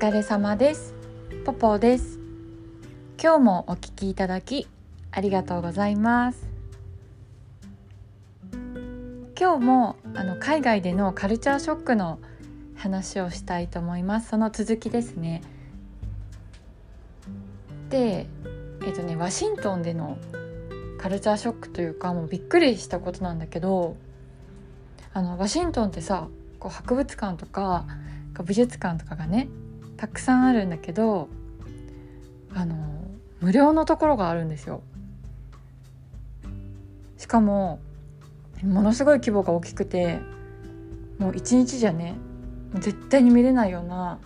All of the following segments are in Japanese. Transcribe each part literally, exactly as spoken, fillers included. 疲れ様です。ポポです。今日もお聞きいただきありがとうございます。今日もあの海外でのカルチャーショックの話をしたいと思います。その続きですね。で、えっとね、ワシントンでのカルチャーショックというか、もうびっくりしたことなんだけど、あのワシントンってさ、こう博物館とか美術館とかがねたくさんあるんだけど、あの無料のところがあるんですよ。しかもものすごい規模が大きくて、もう一日じゃね絶対に見れないような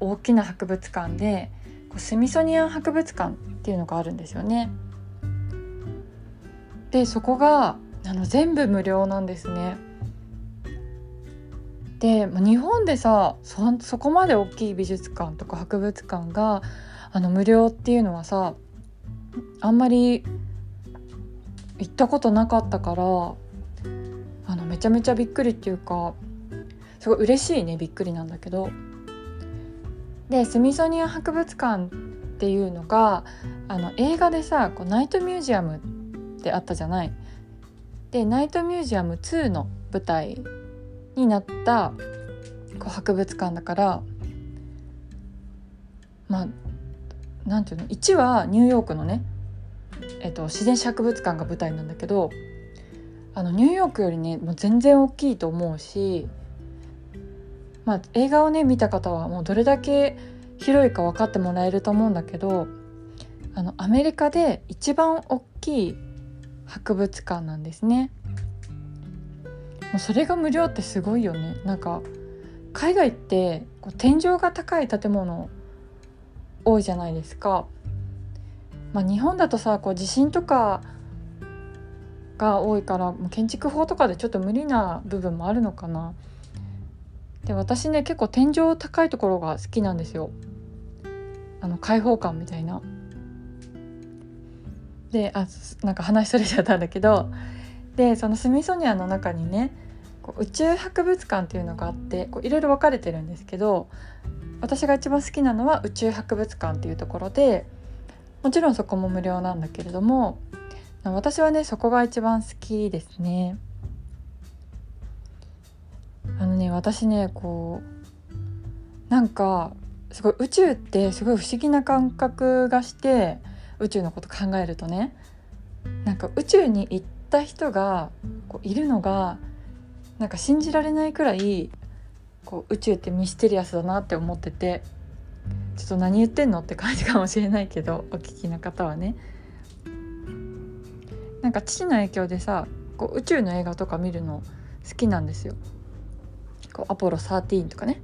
大きな博物館で、こうスミソニアン博物館っていうのがあるんですよね。でそこがあの全部無料なんですね。で日本でさ そ, そこまで大きい美術館とか博物館があの無料っていうのはさ、あんまり行ったことなかったから、あのめちゃめちゃびっくりっていうか、すごい嬉しいね、びっくりなんだけど。でスミソニアン博物館っていうのが、あの映画でさ、こうナイトミュージアムってあったじゃない。でナイトミュージアムツーの舞台になったこう博物館だから、まあなんていうの、いちはニューヨークのね、えっと、自然史博物館が舞台なんだけど、あのニューヨークよりねもう全然大きいと思うし、まあ、映画をね見た方はもうどれだけ広いか分かってもらえると思うんだけど、あのアメリカで一番大きい博物館なんですね。もうそれが無料ってすごいよね。なんか海外ってこう天井が高い建物多いじゃないですか。まあ、日本だとさ、こう地震とかが多いから、もう建築法とかでちょっと無理な部分もあるのかな。で私ね結構天井高いところが好きなんですよ。あの開放感みたいな。であなんか話それちゃったんだけど、でそのスミソニアンの中にね、こう宇宙博物館っていうのがあって、こういろいろ分かれてるんですけど、私が一番好きなのは宇宙博物館っていうところで、もちろんそこも無料なんだけれども、私はねそこが一番好きですね。あのね私ねこうなんかすごい宇宙ってすごい不思議な感覚がして、宇宙のこと考えるとね、なんか宇宙に行った人がこういるのがなんか信じられないくらい、こう宇宙ってミステリアスだなって思ってて、ちょっと何言ってんのって感じかもしれないけど、お聞きの方はね。なんか父の影響でさ、こう宇宙の映画とか見るの好きなんですよ。こうアポロじゅうさんとかね。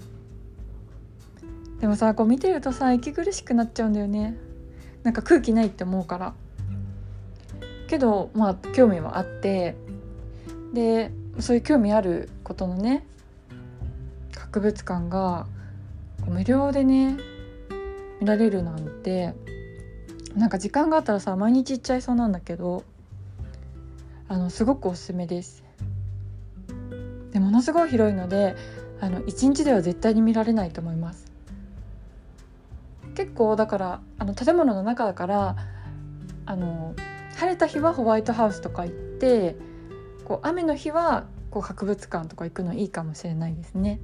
でもさ、こう見てるとさ息苦しくなっちゃうんだよね。なんか空気ないって思うから。けどまあ興味はあって、でそういう興味あることのね博物館が無料でね見られるなんて、なんか時間があったらさ毎日行っちゃいそうなんだけど、あのすごくおすすめです。でものすごい広いので、あのいちにちでは絶対に見られないと思います。結構だからあの建物の中だから、あの晴れた日はホワイトハウスとか行って、こう雨の日はこう博物館とか行くのいいかもしれないですね。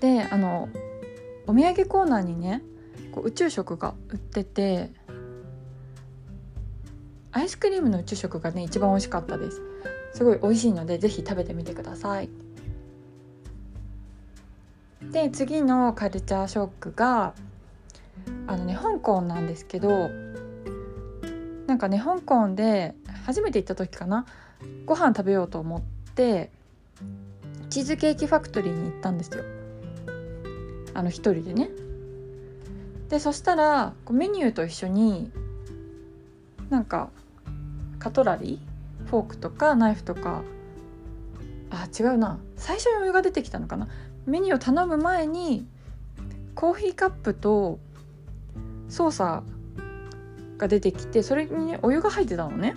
であのお土産コーナーにねこう宇宙食が売ってて、アイスクリームの宇宙食がね一番美味しかったです。すごい美味しいのでぜひ食べてみてください。で次のカルチャーショックがあのね香港なんですけど、なんかね香港で初めて行った時かな、ご飯食べようと思ってチーズケーキファクトリーに行ったんですよ。あの一人でね。でそしたらメニューと一緒になんかカトラリー、フォークとかナイフとか、あ違うな、最初にお湯が出てきたのかな。メニューを頼む前にコーヒーカップとソーサーが出てきて、それに、ね、お湯が入ってたのね。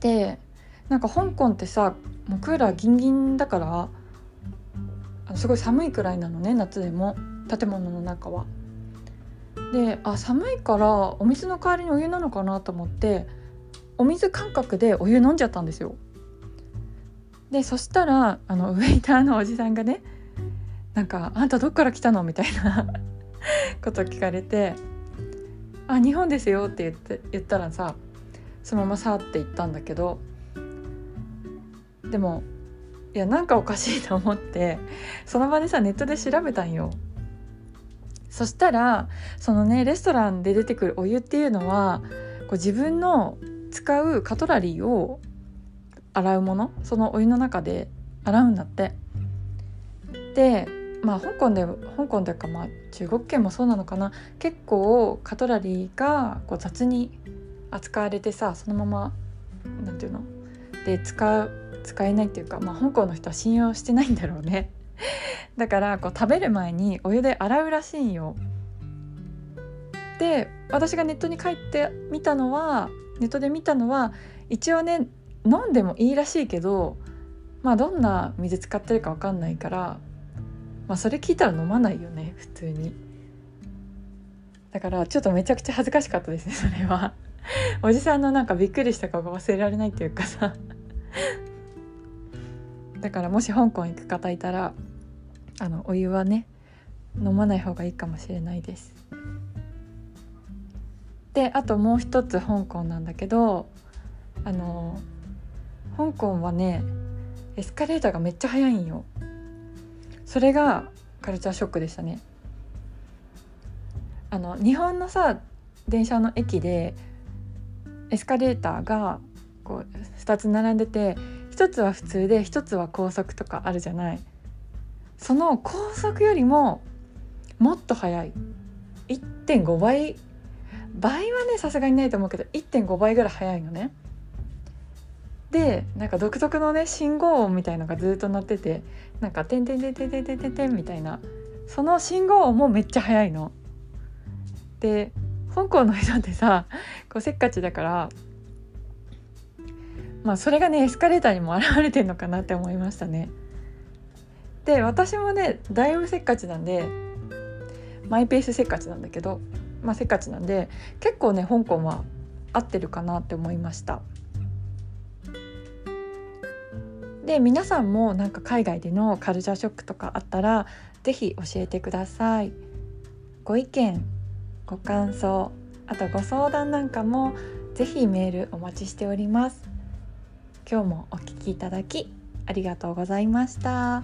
でなんか香港ってさもうクーラーギンギンだから、あのすごい寒いくらいなのね、夏でも建物の中は。で、あ、寒いからお水の代わりにお湯なのかなと思ってお水感覚でお湯飲んじゃったんですよ。で、そしたらあのウェイターのおじさんがね、なんかあんたどっから来たのみたいなことを聞かれて、あ、日本ですよって言って、言ったらさ、そのままさって行ったんだけど、でもいやなんかおかしいと思ってその場でさネットで調べたんよ。そしたらそのねレストランで出てくるお湯っていうのはこう自分の使うカトラリーを洗うもの、そのお湯の中で洗うんだって。で、まあ香港で香港というか、まあ中国圏もそうなのかな、結構カトラリーがこう雑に扱われてさ、そのままなんていうので使う使えないっていうか、まあ、香港の人は信用してないんだろうねだからこう食べる前にお湯で洗うらしいんよ。で、私がネットに書いてみたのはネットで見たのは一応ね飲んでもいいらしいけど、まあどんな水使ってるか分かんないから、まあ、それ聞いたら飲まないよね普通に。だからちょっとめちゃくちゃ恥ずかしかったですね、それはおじさんのなんかびっくりした顔が忘れられないっていうかさだからもし香港行く方いたらあのお湯はね飲まない方がいいかもしれないです。で、あともう一つ香港なんだけど、あの香港はねエスカレーターがめっちゃ速いんよ。それがカルチャーショックでしたね。あの日本のさ電車の駅でエスカレーターがこうふたつ並んでて、ひとつは普通でひとつは高速とかあるじゃない。その高速よりももっと速い いってんご 倍倍はねさすがにないと思うけど いってんご 倍ぐらい速いのね。で、なんか独特のね信号音みたいのがずっと鳴ってて、なんかてんてんてんてんてんてんてんてんみたいな、その信号音もめっちゃ速いの。で、香港の人ってさこうせっかちだから、まあ、それがねエスカレーターにも表れてるのかなって思いましたね。で、私もねだいぶせっかちなんでマイペースせっかちなんだけど、まあ、せっかちなんで結構ね香港は合ってるかなって思いました。で、皆さんもなんか海外でのカルチャーショックとかあったらぜひ教えてください。ご意見、ご感想、あとご相談なんかもぜひメールお待ちしております。今日もお聞きいただきありがとうございました。